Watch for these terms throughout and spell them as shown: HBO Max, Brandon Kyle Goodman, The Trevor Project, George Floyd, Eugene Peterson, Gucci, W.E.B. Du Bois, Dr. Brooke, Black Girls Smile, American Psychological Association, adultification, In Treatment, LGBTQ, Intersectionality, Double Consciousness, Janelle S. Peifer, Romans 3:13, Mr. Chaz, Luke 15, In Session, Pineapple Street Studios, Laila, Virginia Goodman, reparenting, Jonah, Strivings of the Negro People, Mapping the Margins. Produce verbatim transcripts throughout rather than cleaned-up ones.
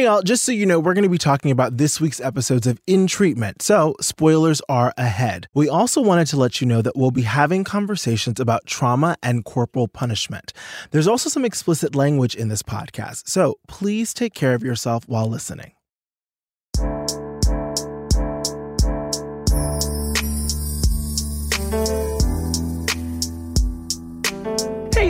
Hey, y'all, just so you know, we're going to be talking about this week's episodes of In Treatment, so spoilers are ahead. We also wanted to let you know that we'll be having conversations about trauma and corporal punishment. There's also some explicit language in this podcast, so please take care of yourself while listening.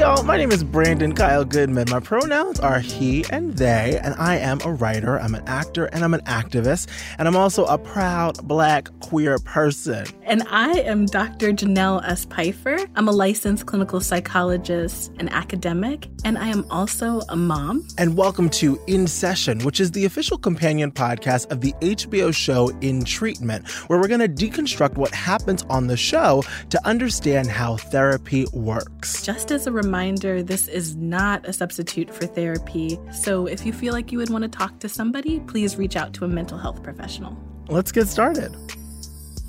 Y'all, my name is Brandon Kyle Goodman. My pronouns are he and they, and I am a writer, I'm an actor, and I'm an activist, and I'm also a proud Black queer person. And I am Doctor Janelle S. Peifer. I'm a licensed clinical psychologist and academic, and I am also a mom. And welcome to In Session, which is the official companion podcast of the H B O show In Treatment, where we're going to deconstruct what happens on the show to understand how therapy works. Just as a reminder, Reminder, this is not a substitute for therapy. So if you feel like you would want to talk to somebody, please reach out to a mental health professional. Let's get started.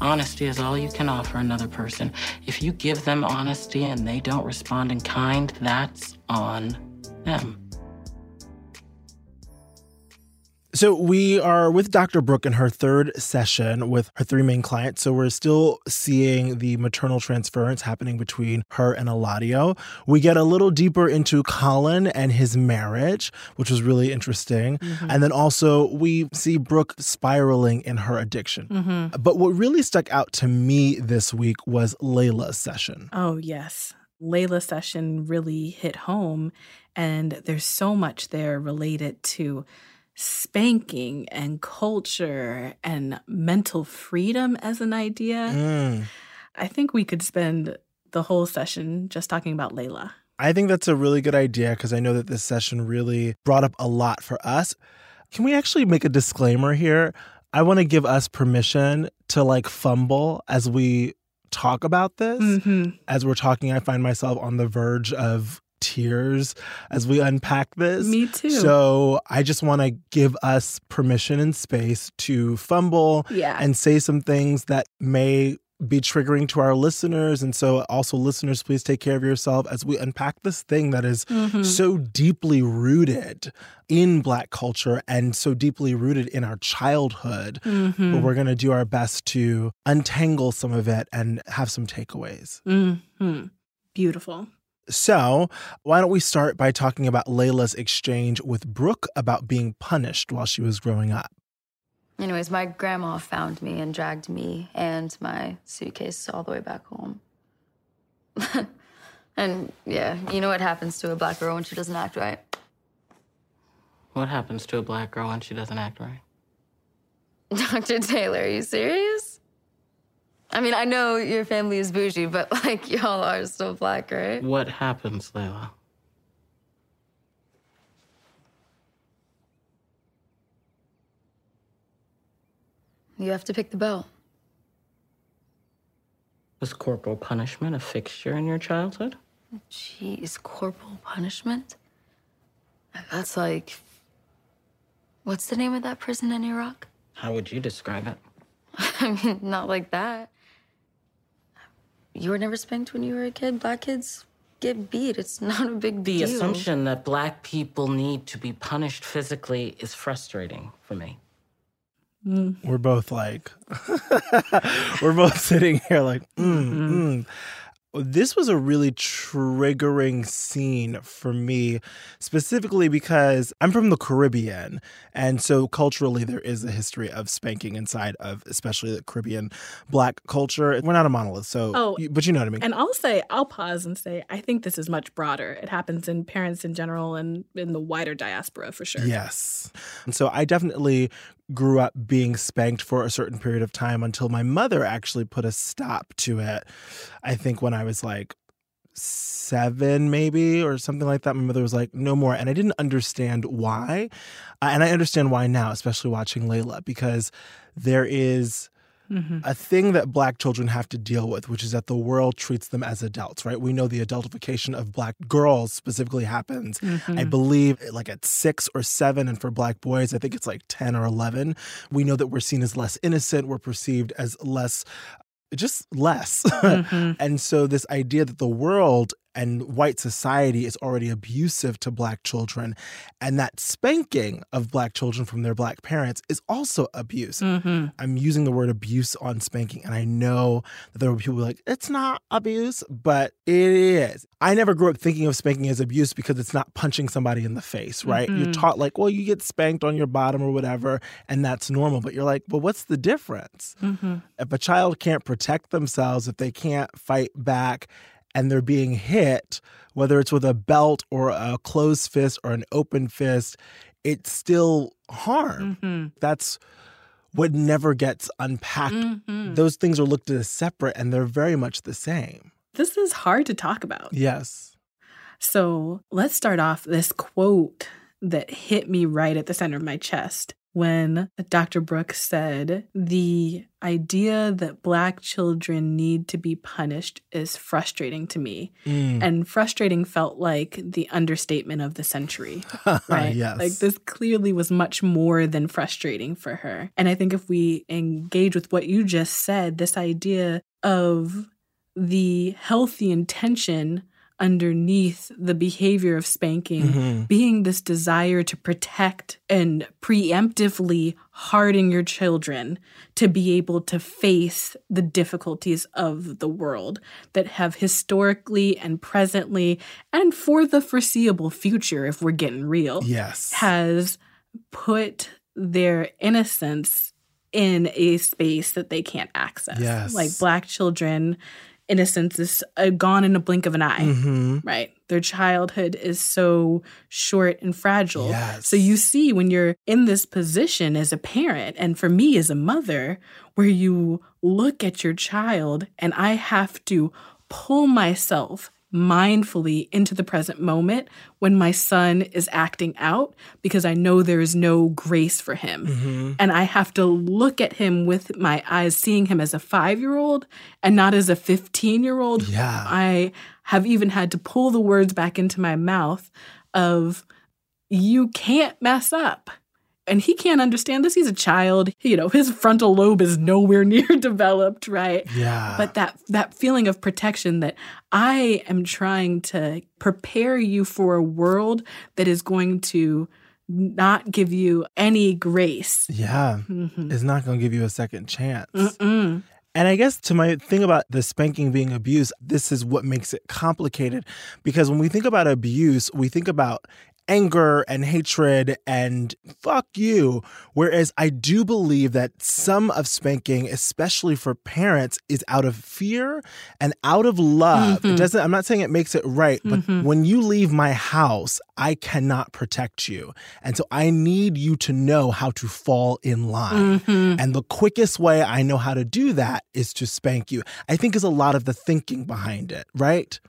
Honesty is all you can offer another person. If you give them honesty and they don't respond in kind, that's on them. So we are with Doctor Brooke in her third session with her three main clients. So we're still seeing the maternal transference happening between her and Eladio. We get a little deeper into Colin and his marriage, which was really interesting. Mm-hmm. And then also we see Brooke spiraling in her addiction. Mm-hmm. But what really stuck out to me this week was Laila's session. Oh, yes. Laila's session really hit home. And there's so much there related to spanking and culture and mental freedom as an idea. Mm. I think we could spend the whole session just talking about Laila. I think that's a really good idea because I know that this session really brought up a lot for us. Can we actually make a disclaimer here? I want to give us permission to like fumble as we talk about this. Mm-hmm. As we're talking, I find myself on the verge of tears as we unpack this. Me too. So I just want to give us permission and space to fumble yeah. and say some things that may be triggering to our listeners. And so also listeners, please take care of yourself as we unpack this thing that is mm-hmm. so deeply rooted in Black culture and so deeply rooted in our childhood. Mm-hmm. But we're going to do our best to untangle some of it and have some takeaways. Mm-hmm. Beautiful. So why don't we start by talking about Laila's exchange with Brooke about being punished while she was growing up. Anyways, my grandma found me and dragged me and my suitcase all the way back home. And, yeah, you know what happens to a Black girl when she doesn't act right? What happens to a Black girl when she doesn't act right? Doctor Taylor, are you serious? I mean, I know your family is bougie, but, like, y'all are still Black, right? What happens, Laila? You have to pick the bell. Was corporal punishment a fixture in your childhood? Jeez, corporal punishment? That's like... What's the name of that prison in Iraq? How would you describe it? I mean, not like that. You were never spanked when you were a kid? Black kids get beat. It's not a big deal. The assumption that Black people need to be punished physically is frustrating for me. Mm. We're both like... We're both sitting here like, mm, mm. Mm. This was a really triggering scene for me, specifically because I'm from the Caribbean, and so culturally there is a history of spanking inside of especially the Caribbean Black culture. We're not a monolith, so oh, but you know what I mean. And I'll say, I'll pause and say, I think this is much broader. It happens in parents in general and in the wider diaspora for sure. Yes. And so I definitely grew up being spanked for a certain period of time until my mother actually put a stop to it. I think when I was like seven maybe or something like that, my mother was like, no more. And I didn't understand why. Uh, and I understand why now, especially watching Laila, because there is mm-hmm. a thing that Black children have to deal with, which is that the world treats them as adults, right? We know the adultification of Black girls specifically happens, mm-hmm. I believe, like at six or seven. And for Black boys, I think it's like ten or eleven. We know that we're seen as less innocent. We're perceived as less, just less. Mm-hmm. And so this idea that the world and white society is already abusive to Black children. And that spanking of Black children from their Black parents is also abuse. Mm-hmm. I'm using the word abuse on spanking. And I know that there were people who were like, it's not abuse, but it is. I never grew up thinking of spanking as abuse because it's not punching somebody in the face, right? Mm-hmm. You're taught like, well, you get spanked on your bottom or whatever, and that's normal. But you're like, but what's the difference? Mm-hmm. If a child can't protect themselves, if they can't fight back, and they're being hit, whether it's with a belt or a closed fist or an open fist, it's still harm. Mm-hmm. That's what never gets unpacked. Mm-hmm. Those things are looked at as separate, and they're very much the same. This is hard to talk about. Yes. So let's start off this quote that hit me right at the center of my chest when Doctor Brooke said, "The idea that Black children need to be punished is frustrating to me." Mm. And frustrating felt like the understatement of the century, right? Yes. Like this clearly was much more than frustrating for her. And I think if we engage with what you just said, this idea of the healthy intention underneath the behavior of spanking mm-hmm. being this desire to protect and preemptively harden your children to be able to face the difficulties of the world that have historically and presently and for the foreseeable future, if we're getting real, yes, has put their innocence in a space that they can't access. Yes. Like Black children... innocence is gone in a blink of an eye, mm-hmm. right? Their childhood is so short and fragile. Yes. So you see when you're in this position as a parent, and for me as a mother, where you look at your child and I have to pull myself mindfully into the present moment when my son is acting out because I know there is no grace for him. Mm-hmm. And I have to look at him with my eyes, seeing him as a five-year-old and not as a fifteen-year-old. Yeah. I have even had to pull the words back into my mouth of, you can't mess up. And he can't understand this. He's a child. You know, his frontal lobe is nowhere near developed, right? Yeah. But that that feeling of protection that I am trying to prepare you for a world that is going to not give you any grace. Yeah. Mm-hmm. It's not going to give you a second chance. Mm-mm. And I guess to my thing about the spanking being abuse, this is what makes it complicated. Because when we think about abuse, we think about anger and hatred and fuck you. Whereas I do believe that some of spanking, especially for parents, is out of fear and out of love. Mm-hmm. It doesn't, I'm not saying it makes it right, but mm-hmm. when you leave my house, I cannot protect you. And so I need you to know how to fall in line. Mm-hmm. And the quickest way I know how to do that is to spank you, I think is a lot of the thinking behind it, right?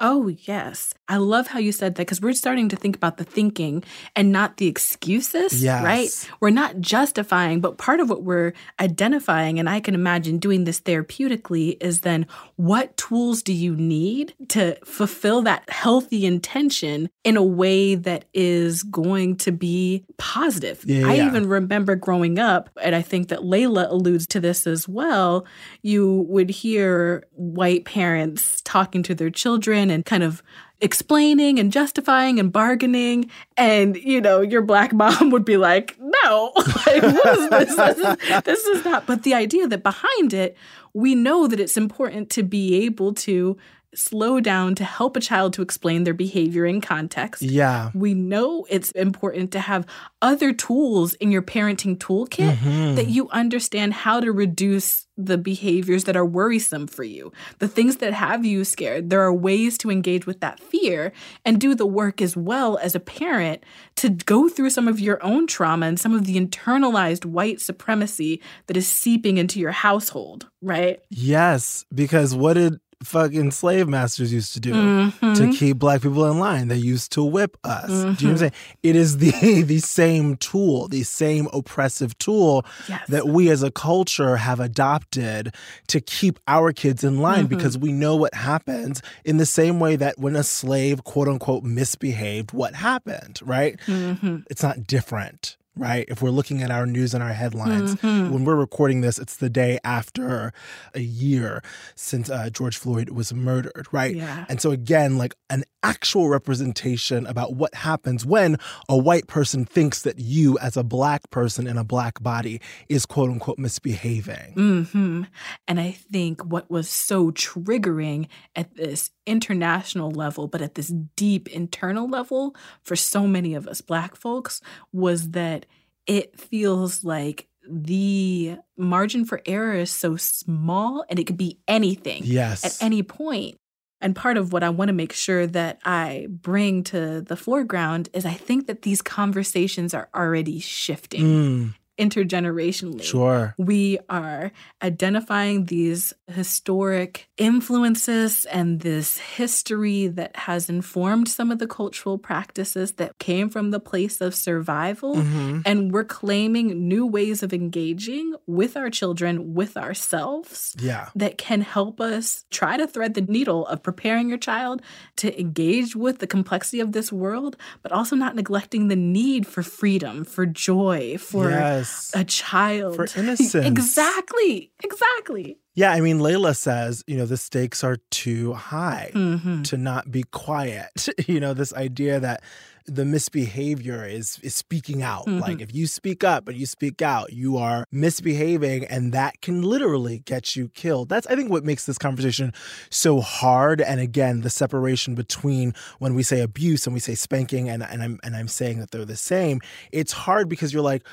Oh, yes. I love how you said that because we're starting to think about the thinking and not the excuses, yes. right? We're not justifying, but part of what we're identifying, and I can imagine doing this therapeutically, is then what tools do you need to fulfill that healthy intention in a way that is going to be positive? Yeah, I yeah. even remember growing up, and I think that Laila alludes to this as well, you would hear white parents talking to their children and kind of explaining and justifying and bargaining. And, you know, your Black mom would be like, no, like, what is this? This is, this is not. But the idea that behind it, we know that it's important to be able to slow down to help a child to explain their behavior in context. Yeah. We know it's important to have other tools in your parenting toolkit mm-hmm. that you understand how to reduce the behaviors that are worrisome for you, the things that have you scared. There are ways to engage with that fear and do the work as well as a parent to go through some of your own trauma and some of the internalized white supremacy that is seeping into your household, right? Yes, because what did fucking slave masters used to do mm-hmm. to keep Black people in line? They used to whip us. Mm-hmm. Do you know what I'm saying? It is the the same tool, the same oppressive tool yes. that we as a culture have adopted to keep our kids in line mm-hmm. because we know what happens in the same way that when a slave, quote unquote, misbehaved, what happened, right? Mm-hmm. It's not different. right? If we're looking at our news and our headlines, mm-hmm. when we're recording this, it's the day after a year since uh, George Floyd was murdered, right? Yeah. And so again, like an actual representation about what happens when a white person thinks that you as a Black person in a Black body is quote unquote misbehaving. Mm-hmm. And I think what was so triggering at this international level, but at this deep internal level for so many of us Black folks, was that it feels like the margin for error is so small and it could be anything yes. at any point. And part of what I want to make sure that I bring to the foreground is I think that these conversations are already shifting mm. intergenerationally. Sure. We are identifying these historic influences and this history that has informed some of the cultural practices that came from the place of survival. Mm-hmm. And we're claiming new ways of engaging with our children, with ourselves, yeah. that can help us try to thread the needle of preparing your child to engage with the complexity of this world, but also not neglecting the need for freedom, for joy, for yes. a child. For innocence. Exactly. Exactly. Yeah, I mean, Laila says, you know, the stakes are too high mm-hmm. to not be quiet. You know, this idea that the misbehavior is is speaking out. Mm-hmm. Like, if you speak up and you speak out, you are misbehaving, and that can literally get you killed. That's, I think, what makes this conversation so hard. And again, the separation between when we say abuse and we say spanking, and, and I'm and I'm saying that they're the same. It's hard because you're like,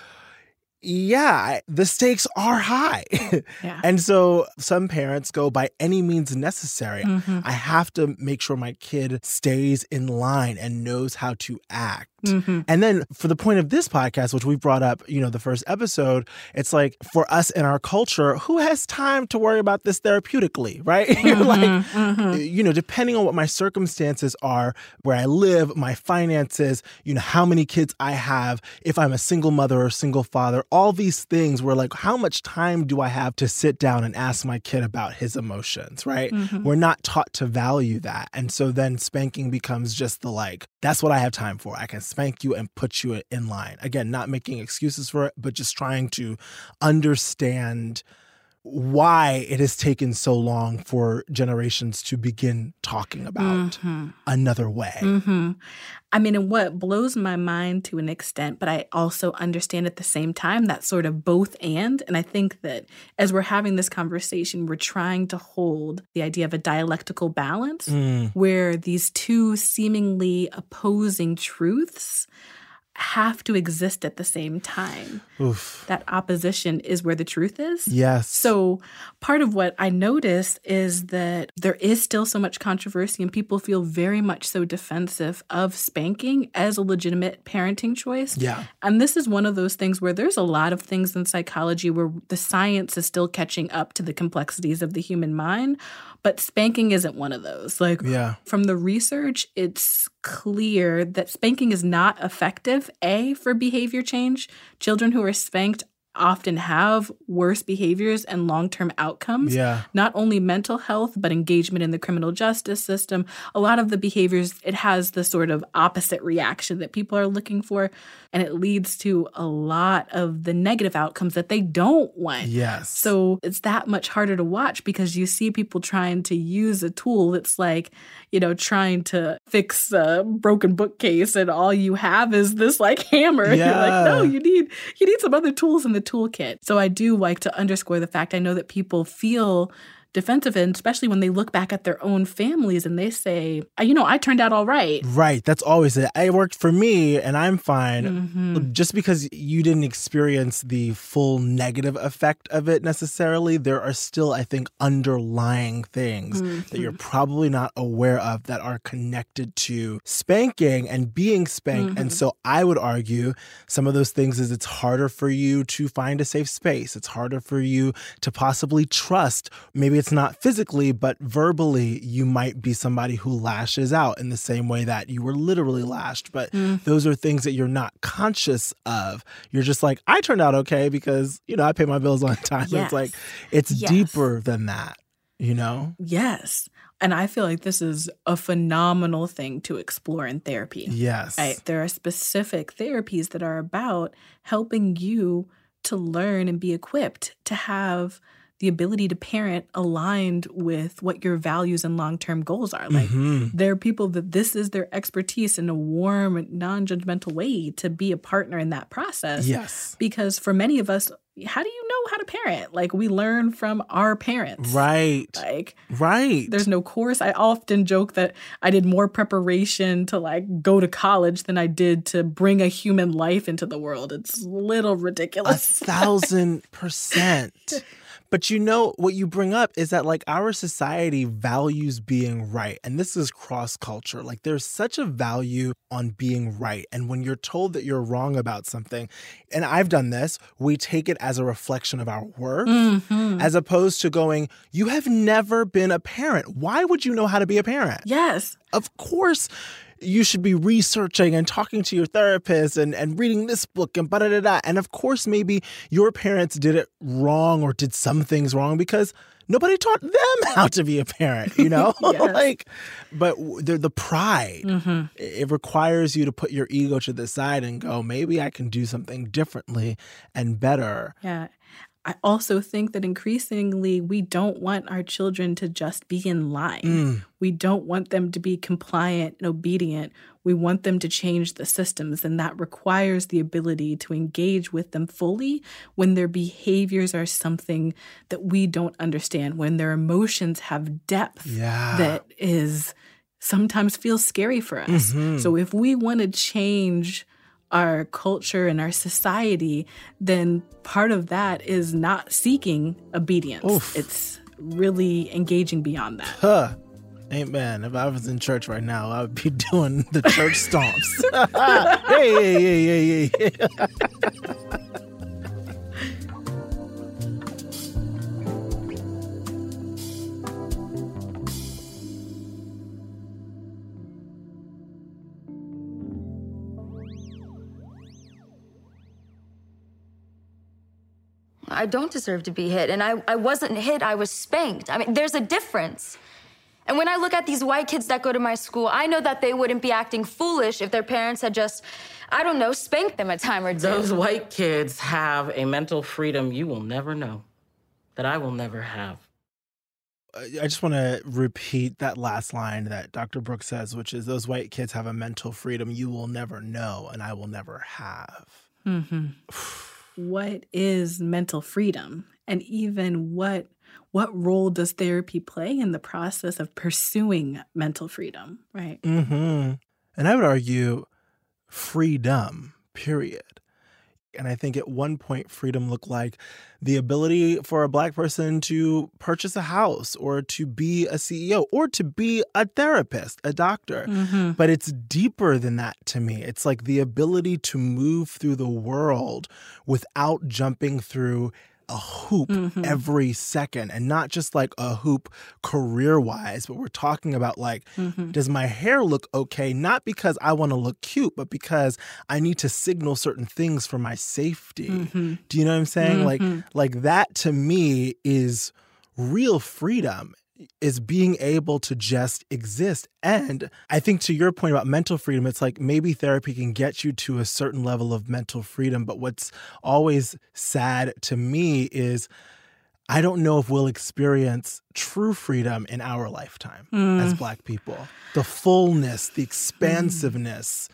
yeah, the stakes are high. Yeah. And so some parents go by any means necessary. Mm-hmm. I have to make sure my kid stays in line and knows how to act. Mm-hmm. And then for the point of this podcast, which we brought up, you know, the first episode, it's like for us in our culture, who has time to worry about this therapeutically, right? Mm-hmm. You're like, mm-hmm. you know, depending on what my circumstances are, where I live, my finances, you know, how many kids I have, if I'm a single mother or single father, all these things where like, how much time do I have to sit down and ask my kid about his emotions, right? Mm-hmm. We're not taught to value that. And so then spanking becomes just the like, that's what I have time for. I can spank you and put you in line. Again, not making excuses for it, but just trying to understand why it has taken so long for generations to begin talking about mm-hmm. another way. Mm-hmm. I mean, and what blows my mind to an extent, but I also understand at the same time that sort of both and. And I think that as we're having this conversation, we're trying to hold the idea of a dialectical balance mm. where these two seemingly opposing truths have to exist at the same time. Oof. That opposition is where the truth is. Yes. So part of what I noticed is that there is still so much controversy and people feel very much so defensive of spanking as a legitimate parenting choice. Yeah. And this is one of those things where there's a lot of things in psychology where the science is still catching up to the complexities of the human mind, but spanking isn't one of those. Like yeah. from the research, it's clear that spanking is not effective, A, for behavior change. Children who are spanked often have worse behaviors and long-term outcomes, yeah. not only mental health, but engagement in the criminal justice system. A lot of the behaviors, it has the sort of opposite reaction that people are looking for, and it leads to a lot of the negative outcomes that they don't want. Yes. So it's that much harder to watch because you see people trying to use a tool that's like, you know, trying to fix a broken bookcase and all you have is this like hammer. Yeah. You're like, no, you need, you need some other tools in the toolkit. So I do like to underscore the fact I know that people feel defensive, and especially when they look back at their own families and they say, you know, I turned out all right. Right. That's always it. It worked for me and I'm fine. Mm-hmm. Just because you didn't experience the full negative effect of it necessarily, there are still, I think, underlying things mm-hmm. that you're probably not aware of that are connected to spanking and being spanked. Mm-hmm. And so I would argue some of those things is it's harder for you to find a safe space. It's harder for you to possibly trust. Maybe it's It's not physically, but verbally, you might be somebody who lashes out in the same way that you were literally lashed. But mm. those are things that you're not conscious of. You're just like, I turned out okay because, you know, I pay my bills on time. Yes. It's like, it's yes. deeper than that, you know? Yes. And I feel like this is a phenomenal thing to explore in therapy. Yes. Right? There are specific therapies that are about helping you to learn and be equipped to have the ability to parent aligned with what your values and long-term goals are. Like, mm-hmm. there are people that this is their expertise in a warm, non-judgmental way to be a partner in that process. Yes. Because for many of us, how do you know how to parent? Like, we learn from our parents. Right. Like, right. There's no course. I often joke that I did more preparation to, like, go to college than I did to bring a human life into the world. It's a little ridiculous. A thousand percent. But you know, what you bring up is that, like, our society values being right. And this is cross-culture. Like, there's such a value on being right. And when you're told that you're wrong about something, and I've done this, we take it as a reflection of our worth, mm-hmm. as opposed to going, you have never been a parent. Why would you know how to be a parent? Yes. Of course. You should be researching and talking to your therapist and, and reading this book and ba-da-da-da. And of course, maybe your parents did it wrong or did some things wrong because nobody taught them how to be a parent, you know? Yes. Like, but the, the pride, mm-hmm. it requires you to put your ego to the side and go, maybe I can do something differently and better. Yeah. I also think that increasingly we don't want our children to just be in line. Mm. We don't want them to be compliant and obedient. We want them to change the systems, and that requires the ability to engage with them fully when their behaviors are something that we don't understand, when their emotions have depth yeah. that is sometimes feels scary for us. Mm-hmm. So if we want to change our culture and our society, then part of that is not seeking obedience. Oof. It's really engaging beyond that. Huh. Amen. If I was in church right now, I would be doing the church stomps. Hey, hey, hey, hey, hey, hey. I don't deserve to be hit, and I, I wasn't hit, I was spanked. I mean, there's a difference. And when I look at these white kids that go to my school, I know that they wouldn't be acting foolish if their parents had just, I don't know, spanked them a time or two. Those white kids have a mental freedom you will never know, that I will never have. I just want to repeat that last line that Doctor Brooke says, which is those white kids have a mental freedom you will never know and I will never have. Mm-hmm. What is mental freedom? And even what what role does therapy play in the process of pursuing mental freedom, right? Mm-hmm. And I would argue freedom, period. And I think at one point freedom looked like the ability for a Black person to purchase a house or to be a C E O or to be a therapist, a doctor. Mm-hmm. But it's deeper than that to me. It's like the ability to move through the world without jumping through a hoop mm-hmm. every second, and not just like a hoop career-wise, but we're talking about like, mm-hmm. does my hair look okay? Not because I want to look cute, but because I need to signal certain things for my safety. Mm-hmm. Do you know what I'm saying? Mm-hmm. Like, like that to me is real freedom, is being able to just exist. And I think to your point about mental freedom, it's like maybe therapy can get you to a certain level of mental freedom. But what's always sad to me is I don't know if we'll experience true freedom in our lifetime mm. as Black people. The fullness, the expansiveness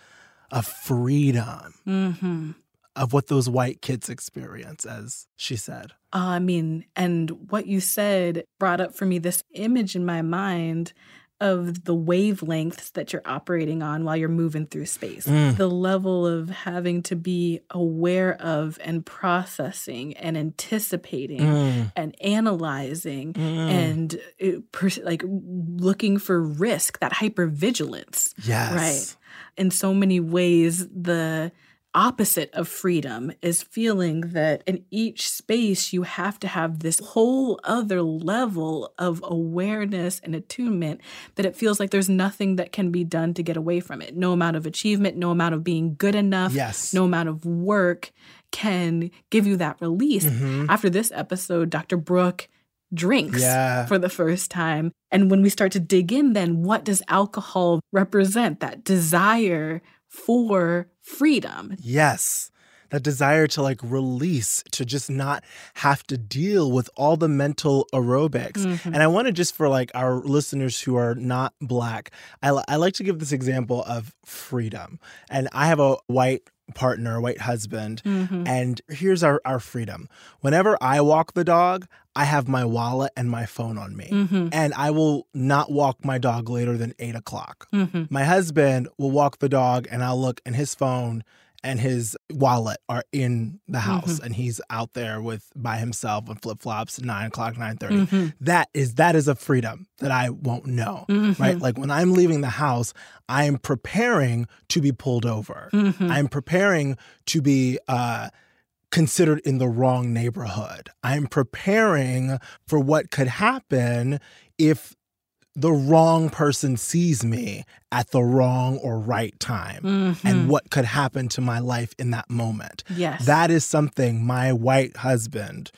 mm. of freedom mm-hmm. of what those white kids experience, as she said. Uh, I mean, and what you said brought up for me this image in my mind of the wavelengths that you're operating on while you're moving through space. Mm. The level of having to be aware of and processing and anticipating mm. and analyzing mm. and it, per, like looking for risk, that hypervigilance. Yes. Right. In so many ways, the opposite of freedom is feeling that in each space you have to have this whole other level of awareness and attunement that it feels like there's nothing that can be done to get away from it. No amount of achievement, no amount of being good enough, yes. no amount of work can give you that release. Mm-hmm. After this episode, Doctor Brooke drinks yeah. for the first time. And when we start to dig in, then what does alcohol represent? That desire for freedom. Yes. That desire to like release, to just not have to deal with all the mental aerobics. Mm-hmm. And I want to just for like our listeners who are not Black, I, l- I like to give this example of freedom. And I have a white partner, white husband. Mm-hmm. And here's our, our freedom. Whenever I walk the dog, I have my wallet and my phone on me. Mm-hmm. And I will not walk my dog later than eight o'clock. Mm-hmm. My husband will walk the dog and I'll look and his phone and his wallet are in the house, mm-hmm. and he's out there with by himself with flip flops, nine o'clock, nine thirty. Mm-hmm. That is that is a freedom that I won't know, mm-hmm. right? Like when I'm leaving the house, I am preparing to be pulled over. Mm-hmm. I'm preparing to be uh, considered in the wrong neighborhood. I'm preparing for what could happen if the wrong person sees me at the wrong or right time, mm-hmm. and what could happen to my life in that moment. Yes. That is something my white husband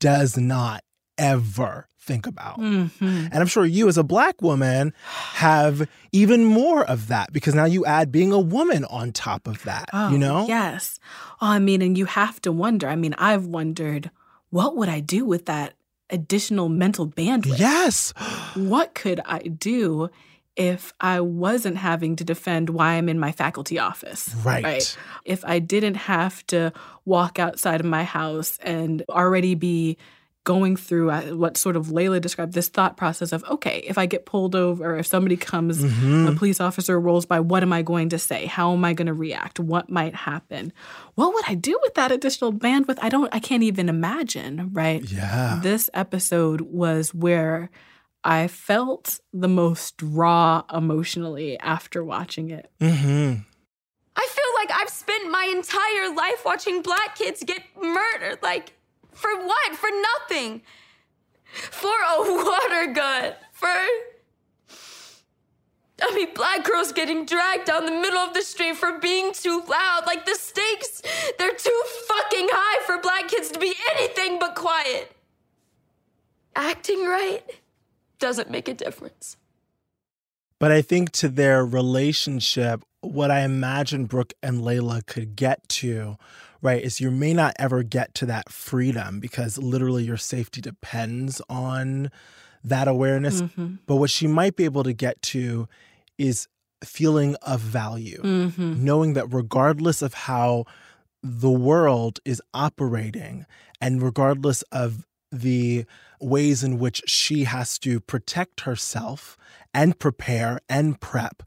does not ever think about. Mm-hmm. And I'm sure you as a Black woman have even more of that, because now you add being a woman on top of that, oh, you know? Yes. Oh, I mean, and you have to wonder. I mean, I've wondered, what would I do with that additional mental bandwidth? Yes. What could I do if I wasn't having to defend why I'm in my faculty office? Right. right. If I didn't have to walk outside of my house and already be going through what sort of Laila described, this thought process of, okay, if I get pulled over, if somebody comes, mm-hmm. a police officer rolls by, what am I going to say? How am I going to react? What might happen? What would I do with that additional bandwidth? I don't, I can't even imagine, right? Yeah. This episode was where I felt the most raw emotionally after watching it. Mm-hmm. I feel like I've spent my entire life watching Black kids get murdered, like, for what? For nothing. For a water gun. For... I mean, Black girls getting dragged down the middle of the street for being too loud. Like, the stakes, they're too fucking high for Black kids to be anything but quiet. Acting right doesn't make a difference. But I think to their relationship, what I imagine Brooke and Laila could get to, right, is you may not ever get to that freedom because literally your safety depends on that awareness. Mm-hmm. But what she might be able to get to is feeling of value, mm-hmm. knowing that regardless of how the world is operating and regardless of the ways in which she has to protect herself and prepare and prep,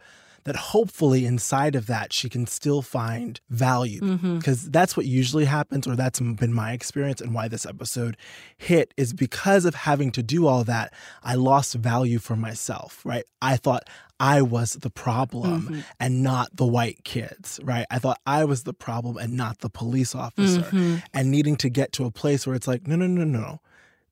that hopefully inside of that, she can still find value. Because mm-hmm. that's what usually happens, or that's been my experience and why this episode hit, is because of having to do all that, I lost value for myself, right? I thought I was the problem mm-hmm. and not the white kids, right? I thought I was the problem and not the police officer. Mm-hmm. And needing to get to a place where it's like, no, no, no, no.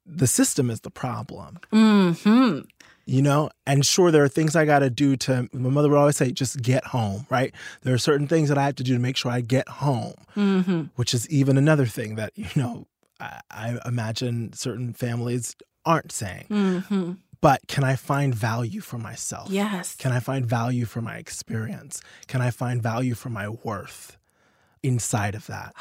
The system is the problem. Mm-hmm. You know, and sure, there are things I got to do to, my mother would always say, just get home, right? There are certain things that I have to do to make sure I get home, mm-hmm. which is even another thing that, you know, I, I imagine certain families aren't saying. Mm-hmm. But can I find value for myself? Yes. Can I find value for my experience? Can I find value for my worth inside of that?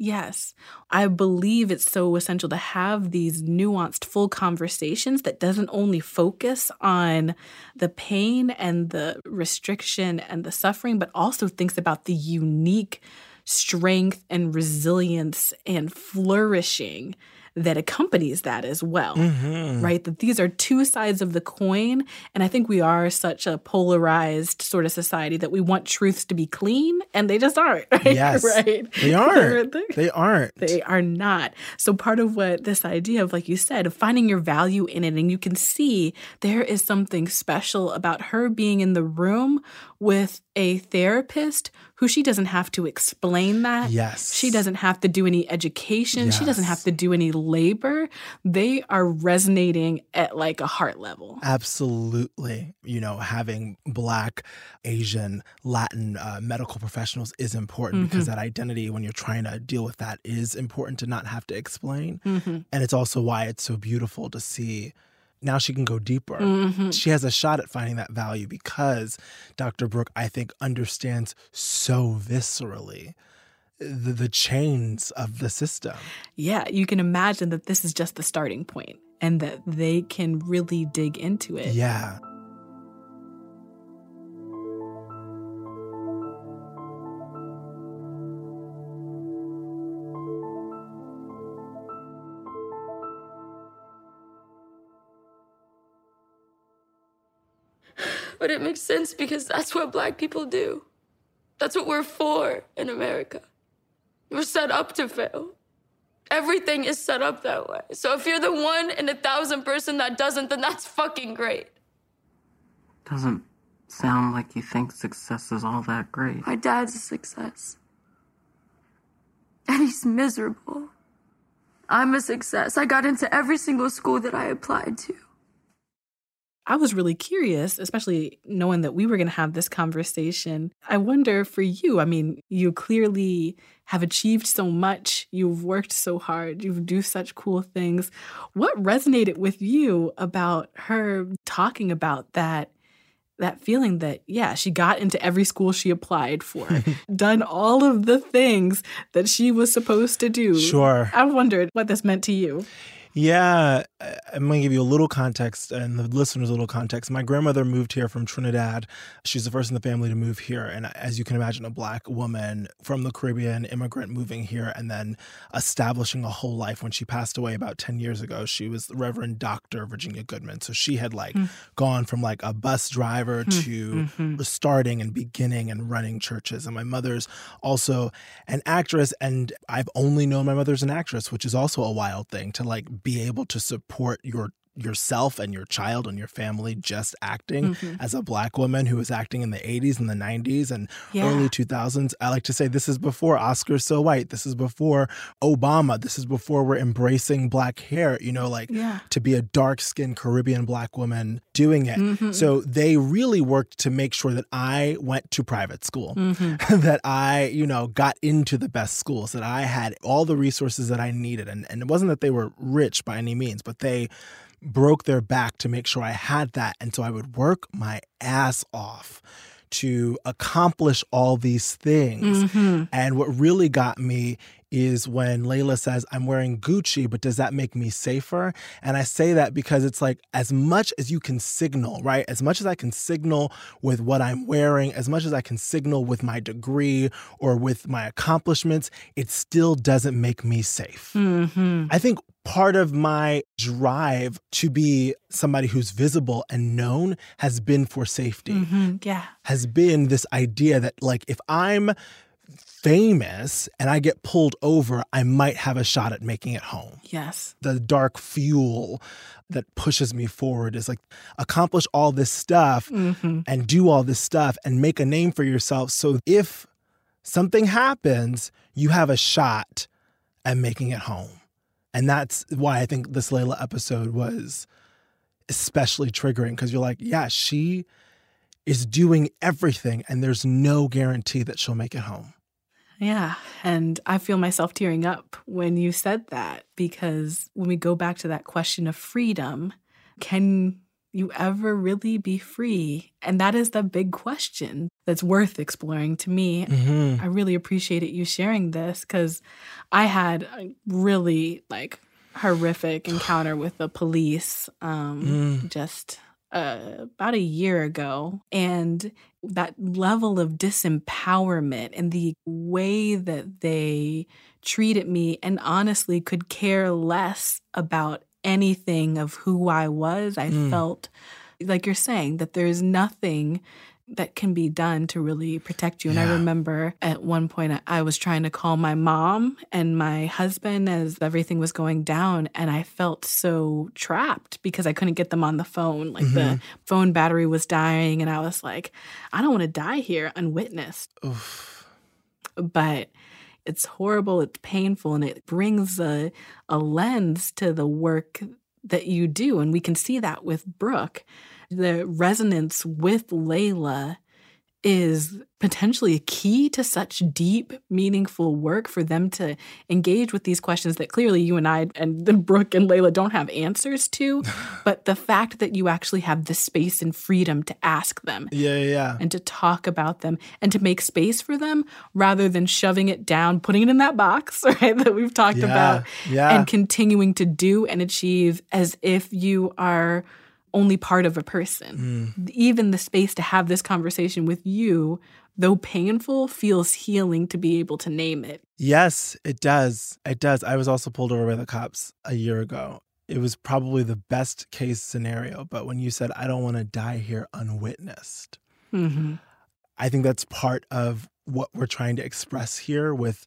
Yes. I believe it's so essential to have these nuanced, full conversations that doesn't only focus on the pain and the restriction and the suffering, but also thinks about the unique strength and resilience and flourishing that accompanies that as well, mm-hmm. right? That these are two sides of the coin. And I think we are such a polarized sort of society that we want truths to be clean, and they just aren't. Right? Yes. Right? They aren't. They aren't. They are not. So part of what this idea of, like you said, of finding your value in it, and you can see there is something special about her being in the room with a therapist who she doesn't have to explain that. Yes. She doesn't have to do any education. Yes. She doesn't have to do any labor. They are resonating at like a heart level. Absolutely. You know, having Black, Asian, Latin uh, medical professionals is important mm-hmm. because that identity, when you're trying to deal with that, is important to not have to explain. Mm-hmm. And it's also why it's so beautiful to see now she can go deeper. Mm-hmm. She has a shot at finding that value because Doctor Brooke, I think, understands so viscerally the, the chains of the system. Yeah, you can imagine that this is just the starting point and that they can really dig into it. Yeah. But it makes sense because that's what Black people do. That's what we're for in America. We're set up to fail. Everything is set up that way. So if you're the one in a thousand person that doesn't, then that's fucking great. Doesn't sound like you think success is all that great. My dad's a success. And he's miserable. I'm a success. I got into every single school that I applied to. I was really curious, especially knowing that we were going to have this conversation. I wonder for you, I mean, you clearly have achieved so much. You've worked so hard. You've do such cool things. What resonated with you about her talking about that, that feeling that, yeah, she got into every school she applied for, done all of the things that she was supposed to do? Sure. I wondered what this meant to you. Yeah, I'm going to give you a little context and the listeners a little context. My grandmother moved here from Trinidad. She's the first in the family to move here. And as you can imagine, a Black woman from the Caribbean, immigrant moving here and then establishing a whole life. When she passed away about ten years ago, she was the Reverend Doctor Virginia Goodman. So she had like mm. gone from like a bus driver mm. to mm-hmm. starting and beginning and running churches. And my mother's also an actress. And I've only known my mother's an actress, which is also a wild thing to like be be able to support your yourself and your child and your family just acting mm-hmm. as a Black woman who was acting in the eighties and the nineties and yeah. early two thousands. I like to say this is before Oscar's so white. This is before Obama. This is before we're embracing Black hair, you know, like yeah. to be a dark-skinned Caribbean Black woman doing it. Mm-hmm. So they really worked to make sure that I went to private school, mm-hmm. that I, you know, got into the best schools, that I had all the resources that I needed. And, and it wasn't that they were rich by any means, but they broke their back to make sure I had that. And so I would work my ass off to accomplish all these things. Mm-hmm. And what really got me is when Laila says, I'm wearing Gucci, but does that make me safer? And I say that because it's like, as much as you can signal, right? As much as I can signal with what I'm wearing, as much as I can signal with my degree or with my accomplishments, it still doesn't make me safe. Mm-hmm. I think part of my drive to be somebody who's visible and known has been for safety. Mm-hmm. Yeah. Has been this idea that like, if I'm famous and I get pulled over, I might have a shot at making it home. Yes. The dark fuel that pushes me forward is like, accomplish all this stuff mm-hmm. and do all this stuff and make a name for yourself. So if something happens, you have a shot at making it home. And that's why I think this Laila episode was especially triggering, because you're like, yeah, she is doing everything and there's no guarantee that she'll make it home. Yeah. And I feel myself tearing up when you said that, because when we go back to that question of freedom, can you ever really be free? And that is the big question that's worth exploring to me. Mm-hmm. I really appreciated you sharing this, because I had a really like horrific encounter with the police um, mm. just Uh, about a year ago. And that level of disempowerment and the way that they treated me and honestly could care less about anything of who I was. I mm. felt, like you're saying, that there is nothing that can be done to really protect you. And yeah. I remember at one point I was trying to call my mom and my husband as everything was going down, and I felt so trapped because I couldn't get them on the phone. Like mm-hmm. the phone battery was dying, and I was like, I don't want to die here unwitnessed. Oof. but it's horrible, it's painful, and it brings a, a lens to the work that you do. And we can see that with Brooke. The resonance with Laila is potentially a key to such deep, meaningful work for them to engage with these questions that clearly you and I and Brooke and Laila don't have answers to, but the fact that you actually have the space and freedom to ask them. Yeah, yeah, yeah. And to talk about them and to make space for them rather than shoving it down, putting it in that box, right, that we've talked yeah, about yeah. and continuing to do and achieve as if you are only part of a person. Mm. Even the space to have this conversation with you, though painful, feels healing to be able to name it. Yes, it does. It does. I was also pulled over by the cops a year ago. It was probably the best case scenario. But when you said, I don't want to die here unwitnessed, mm-hmm. I think that's part of what we're trying to express here with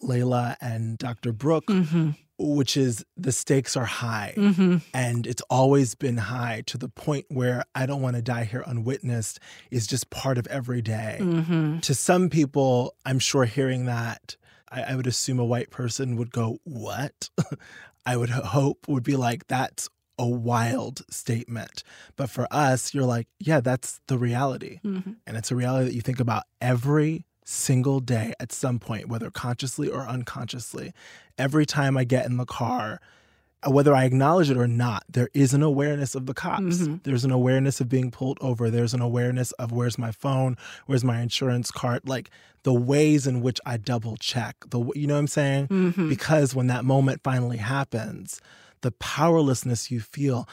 Laila and Doctor Brooke. Mm-hmm. Which is the stakes are high, mm-hmm. and it's always been high to the point where I don't want to die here unwitnessed is just part of every day. Mm-hmm. To some people, I'm sure hearing that, I, I would assume a white person would go, what? I would hope would be like, that's a wild statement. But for us, you're like, yeah, that's the reality. Mm-hmm. And it's a reality that you think about every single day at some point, whether consciously or unconsciously. Every time I get in the car, whether I acknowledge it or not, there is an awareness of the cops. Mm-hmm. There's an awareness of being pulled over. There's an awareness of where's my phone, where's my insurance card, like the ways in which I double check. The You know what I'm saying? Mm-hmm. Because when that moment finally happens, the powerlessness you feel,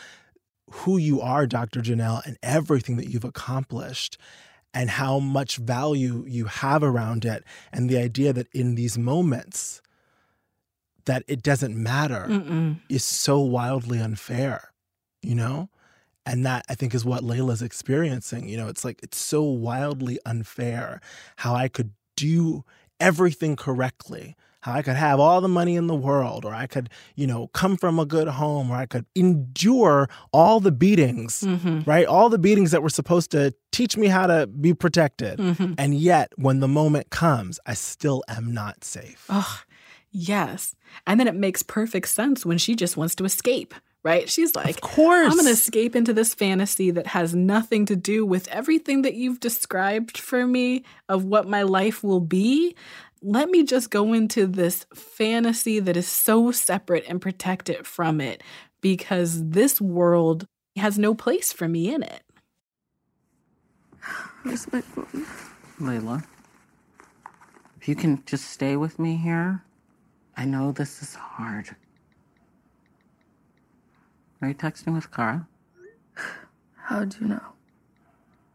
who you are, Doctor Janelle, and everything that you've accomplished, and how much value you have around it, and the idea that in these moments that it doesn't matter Mm-mm. is so wildly unfair, you know? And that, I think, is what Laila's experiencing. You know, it's like it's so wildly unfair how I could do everything correctly, how I could have all the money in the world, or I could, you know, come from a good home, or I could endure all the beatings, mm-hmm. right? All the beatings that were supposed to teach me how to be protected. Mm-hmm. And yet, when the moment comes, I still am not safe. Oh, yes. And then it makes perfect sense when she just wants to escape, right? She's like, of course. I'm going to escape into this fantasy that has nothing to do with everything that you've described for me of what my life will be. Let me just go into this fantasy that is so separate and protect it from it, because this world has no place for me in it. Where's my phone? Laila, if you can just stay with me here. I know this is hard. Are you texting with Cara? How'd you know?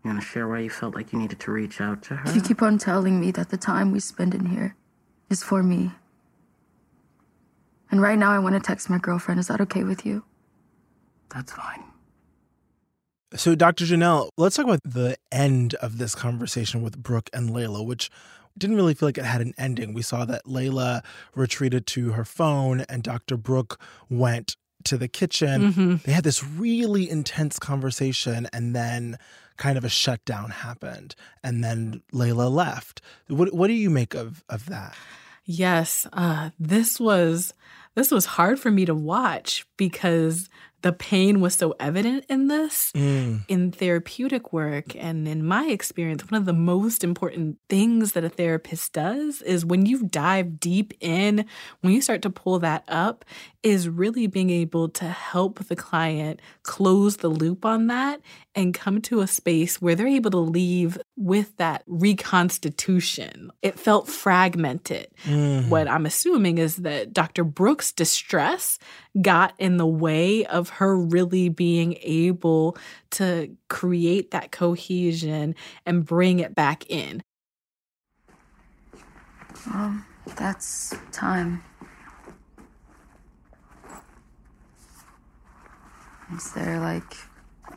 You want to share why you felt like you needed to reach out to her? You keep on telling me that the time we spend in here is for me. And right now I want to text my girlfriend. Is that okay with you? That's fine. So, Doctor Janelle, let's talk about the end of this conversation with Brooke and Laila, which didn't really feel like it had an ending. We saw that Laila retreated to her phone and Doctor Brooke went to the kitchen. Mm-hmm. They had this really intense conversation, and then kind of a shutdown happened, and then Laila left. What what do you make of, of that? Yes, uh, this was this was hard for me to watch because the pain was so evident in this. Mm. In therapeutic work and in my experience, one of the most important things that a therapist does is when you dive deep in, when you start to pull that up, is really being able to help the client close the loop on that and come to a space where they're able to leave with that reconstitution. It felt fragmented. Mm. What I'm assuming is that Doctor Brooke's distress got in the way of her really being able to create that cohesion and bring it back in. Um, that's time. Is there, like,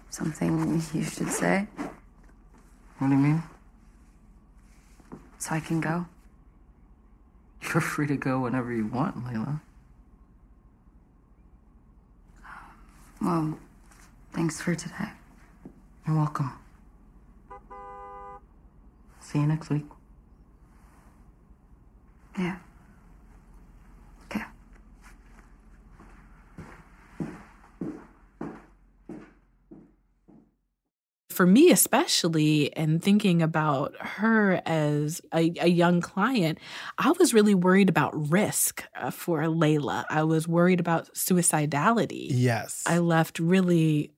something you should say? What do you mean? So I can go? You're free to go whenever you want, Laila. Well, thanks for today. You're welcome. See you next week. for me especially, and thinking about her as a, a young client, I was really worried about risk uh, for Laila. I was worried about suicidality. Yes. I left really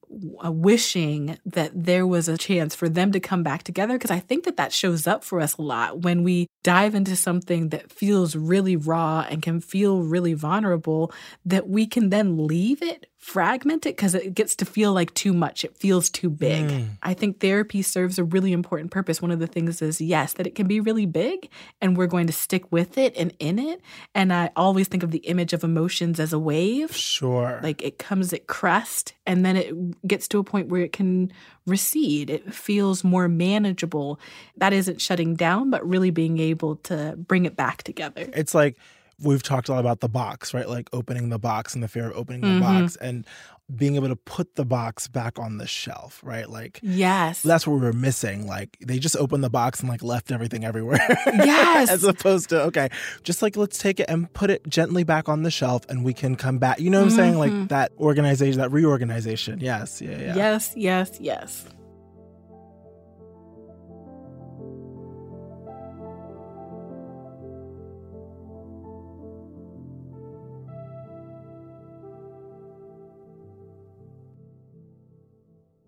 uh, wishing that there was a chance for them to come back together, because I think that that shows up for us a lot when we dive into something that feels really raw and can feel really vulnerable, that we can then leave it fragmented because it gets to feel like too much. It feels too big. Mm. I think therapy serves a really important purpose. One of the things is, yes, that it can be really big and we're going to stick with it and in it. And I always think of the image of emotions as a wave. Sure. Like it comes at crest and then it gets to a point where it can recede. It feels more manageable. That isn't shutting down, but really being able to bring it back together. It's like, we've talked a lot about the box, right? Like opening the box and the fear of opening the mm-hmm. box and being able to put the box back on the shelf, right? Like, yes, that's what we were missing. Like they just opened the box and like left everything everywhere. Yes. As opposed to, okay, just like let's take it and put it gently back on the shelf and we can come back. You know what I'm mm-hmm. saying? Like that organization, that reorganization. Yes. Yeah, yeah. Yes, yes, yes.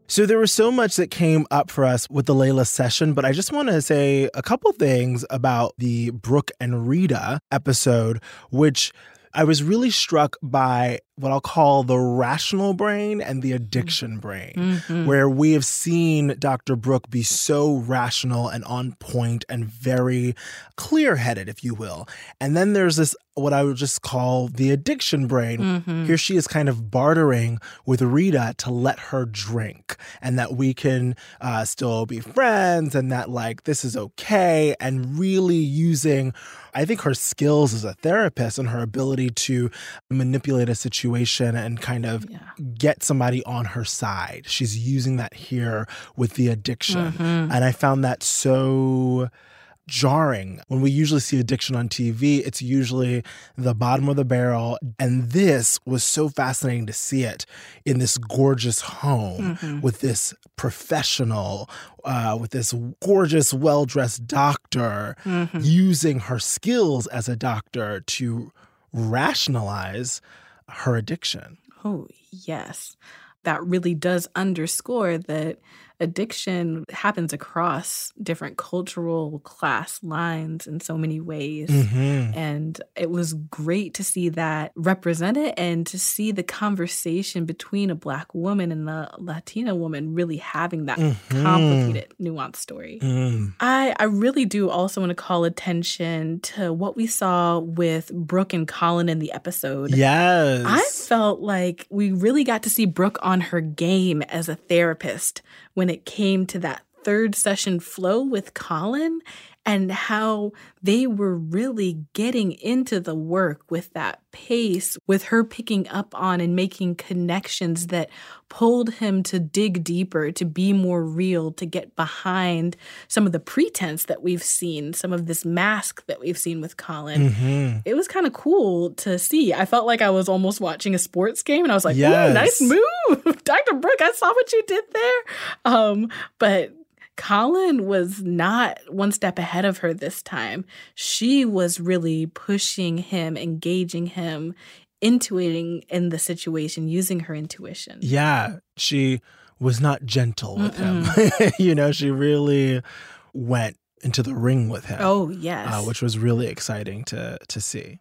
So there was so much that came up for us with the Laila session, but I just want to say a couple things about the Brooke and Rita episode, which I was really struck by what I'll call the rational brain and the addiction brain, mm-hmm. where we have seen Doctor Brooke be so rational and on point and very clear-headed, if you will. And then there's this, what I would just call the addiction brain. Mm-hmm. Here she is kind of bartering with Rita to let her drink and that we can uh, still be friends and that like this is okay, and really using, I think, her skills as a therapist and her ability to manipulate a situation and kind of yeah. get somebody on her side. She's using that here with the addiction. Mm-hmm. And I found that so jarring. When we usually see addiction on T V, it's usually the bottom of the barrel. And this was so fascinating to see it in this gorgeous home mm-hmm. with this professional, uh, with this gorgeous, well-dressed doctor mm-hmm. using her skills as a doctor to rationalize her addiction. Oh, yes. That really does underscore that addiction happens across different cultural class lines in so many ways. Mm-hmm. And it was great to see that represented and to see the conversation between a Black woman and a Latina woman really having that mm-hmm. complicated, nuanced story. Mm. I, I really do also want to call attention to what we saw with Brooke and Colin in the episode. Yes. I felt like we really got to see Brooke on her game as a therapist when it came to that third session flow with Colin and how they were really getting into the work with that pace, with her picking up on and making connections that pulled him to dig deeper, to be more real, to get behind some of the pretense that we've seen, some of this mask that we've seen with Colin. Mm-hmm. It was kind of cool to see. I felt like I was almost watching a sports game, and I was like, yes. Ooh, nice move. Doctor Brooke, I saw what you did there. Um, but Colin was not one step ahead of her this time. She was really pushing him, engaging him, intuiting in the situation, using her intuition. Yeah, she was not gentle with Mm-mm. him. You know, she really went into the ring with him. Oh, yes. Uh, which was really exciting to to see.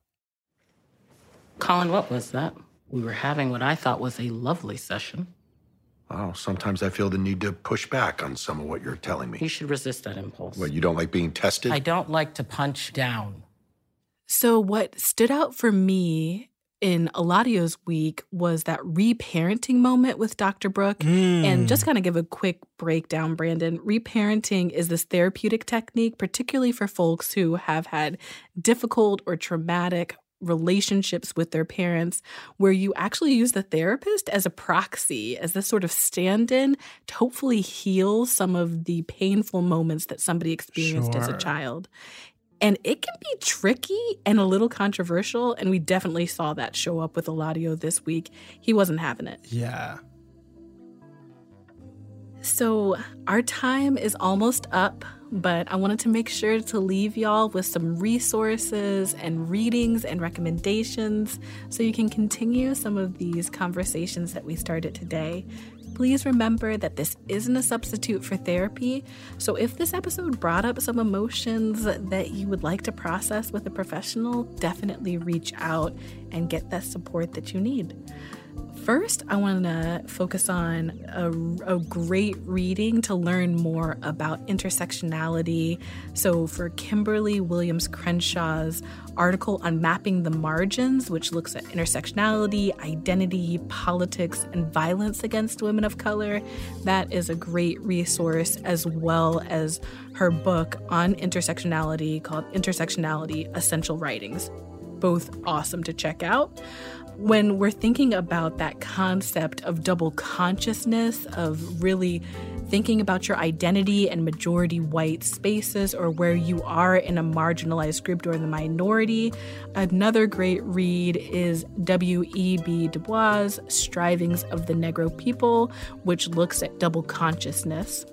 Colin, what was that? We were having what I thought was a lovely session. Oh, sometimes I feel the need to push back on some of what you're telling me. You should resist that impulse. What, you don't like being tested? I don't like to punch down. So what stood out for me in Eladio's week was that reparenting moment with Doctor Brooke. Mm. And just kind of give a quick breakdown, Brandon. Reparenting is this therapeutic technique, particularly for folks who have had difficult or traumatic relationships with their parents, where you actually use the therapist as a proxy, as this sort of stand-in to hopefully heal some of the painful moments that somebody experienced sure. as a child. And it can be tricky and a little controversial, and we definitely saw that show up with Eladio this week. He wasn't having it. Yeah. So our time is almost up, but I wanted to make sure to leave y'all with some resources and readings and recommendations so you can continue some of these conversations that we started today. Please remember that this isn't a substitute for therapy. So if this episode brought up some emotions that you would like to process with a professional, definitely reach out and get that support that you need. First, I want to focus on a, a great reading to learn more about intersectionality. So for Kimberly Williams Crenshaw's article on Mapping the Margins, which looks at intersectionality, identity, politics, and violence against women of color, that is a great resource, as well as her book on intersectionality called Intersectionality: Essential Writings. Both awesome to check out. When we're thinking about that concept of double consciousness, of really thinking about your identity and majority white spaces, or where you are in a marginalized group or the minority, another great read is W E B Du Bois' Strivings of the Negro People, which looks at double consciousness.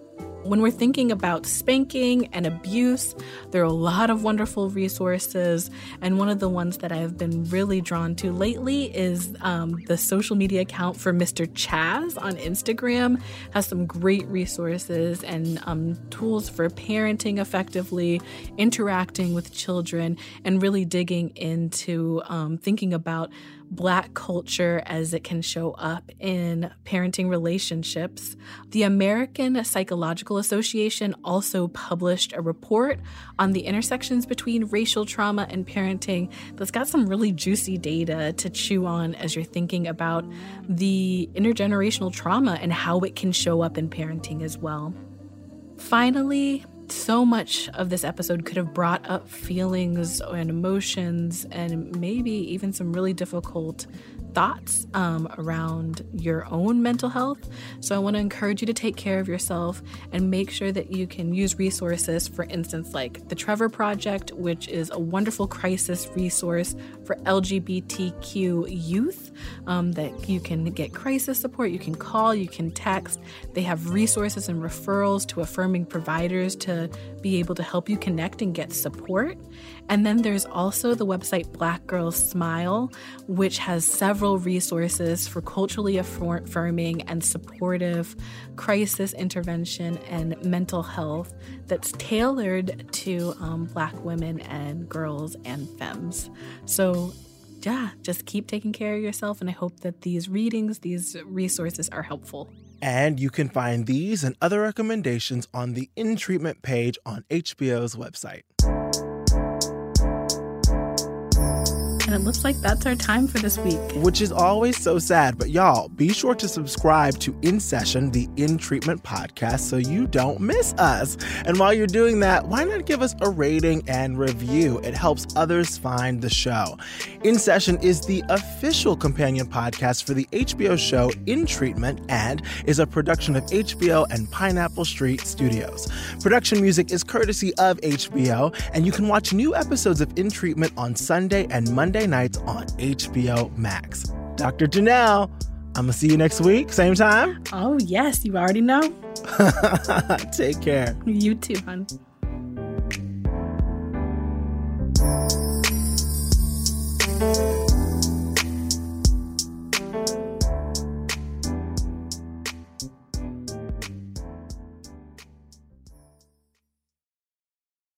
When we're thinking about spanking and abuse, there are a lot of wonderful resources. And one of the ones that I have been really drawn to lately is um, the social media account for Mister Chaz on Instagram. Has some great resources and um, tools for parenting effectively, interacting with children, and really digging into um, thinking about Black culture as it can show up in parenting relationships. The American Psychological Association also published a report on the intersections between racial trauma and parenting that's got some really juicy data to chew on as you're thinking about the intergenerational trauma and how it can show up in parenting as well. Finally, so much of this episode could have brought up feelings and emotions and maybe even some really difficult thoughts um, around your own mental health. So I want to encourage you to take care of yourself and make sure that you can use resources, for instance, like The Trevor Project, which is a wonderful crisis resource for L G B T Q youth um, that you can get crisis support, you can call, you can text. They have resources and referrals to affirming providers to be able to help you connect and get support. And then there's also the website Black Girls Smile, which has several resources for culturally affirming and supportive crisis intervention and mental health that's tailored to um, Black women and girls and femmes. So yeah, just keep taking care of yourself, and I hope that these readings, these resources are helpful. And you can find these and other recommendations on the In Treatment page on H B O's website. And it looks like that's our time for this week. Which is always so sad. But y'all, be sure to subscribe to In Session, the In Treatment podcast, so you don't miss us. And while you're doing that, why not give us a rating and review? It helps others find the show. In Session is the official companion podcast for the H B O show In Treatment and is a production of H B O and Pineapple Street Studios. Production music is courtesy of H B O, and you can watch new episodes of In Treatment on Sunday and Monday nights on H B O Max. Doctor Janelle, I'm going to see you next week, same time. Oh, yes, you already know. Take care. You too, hon.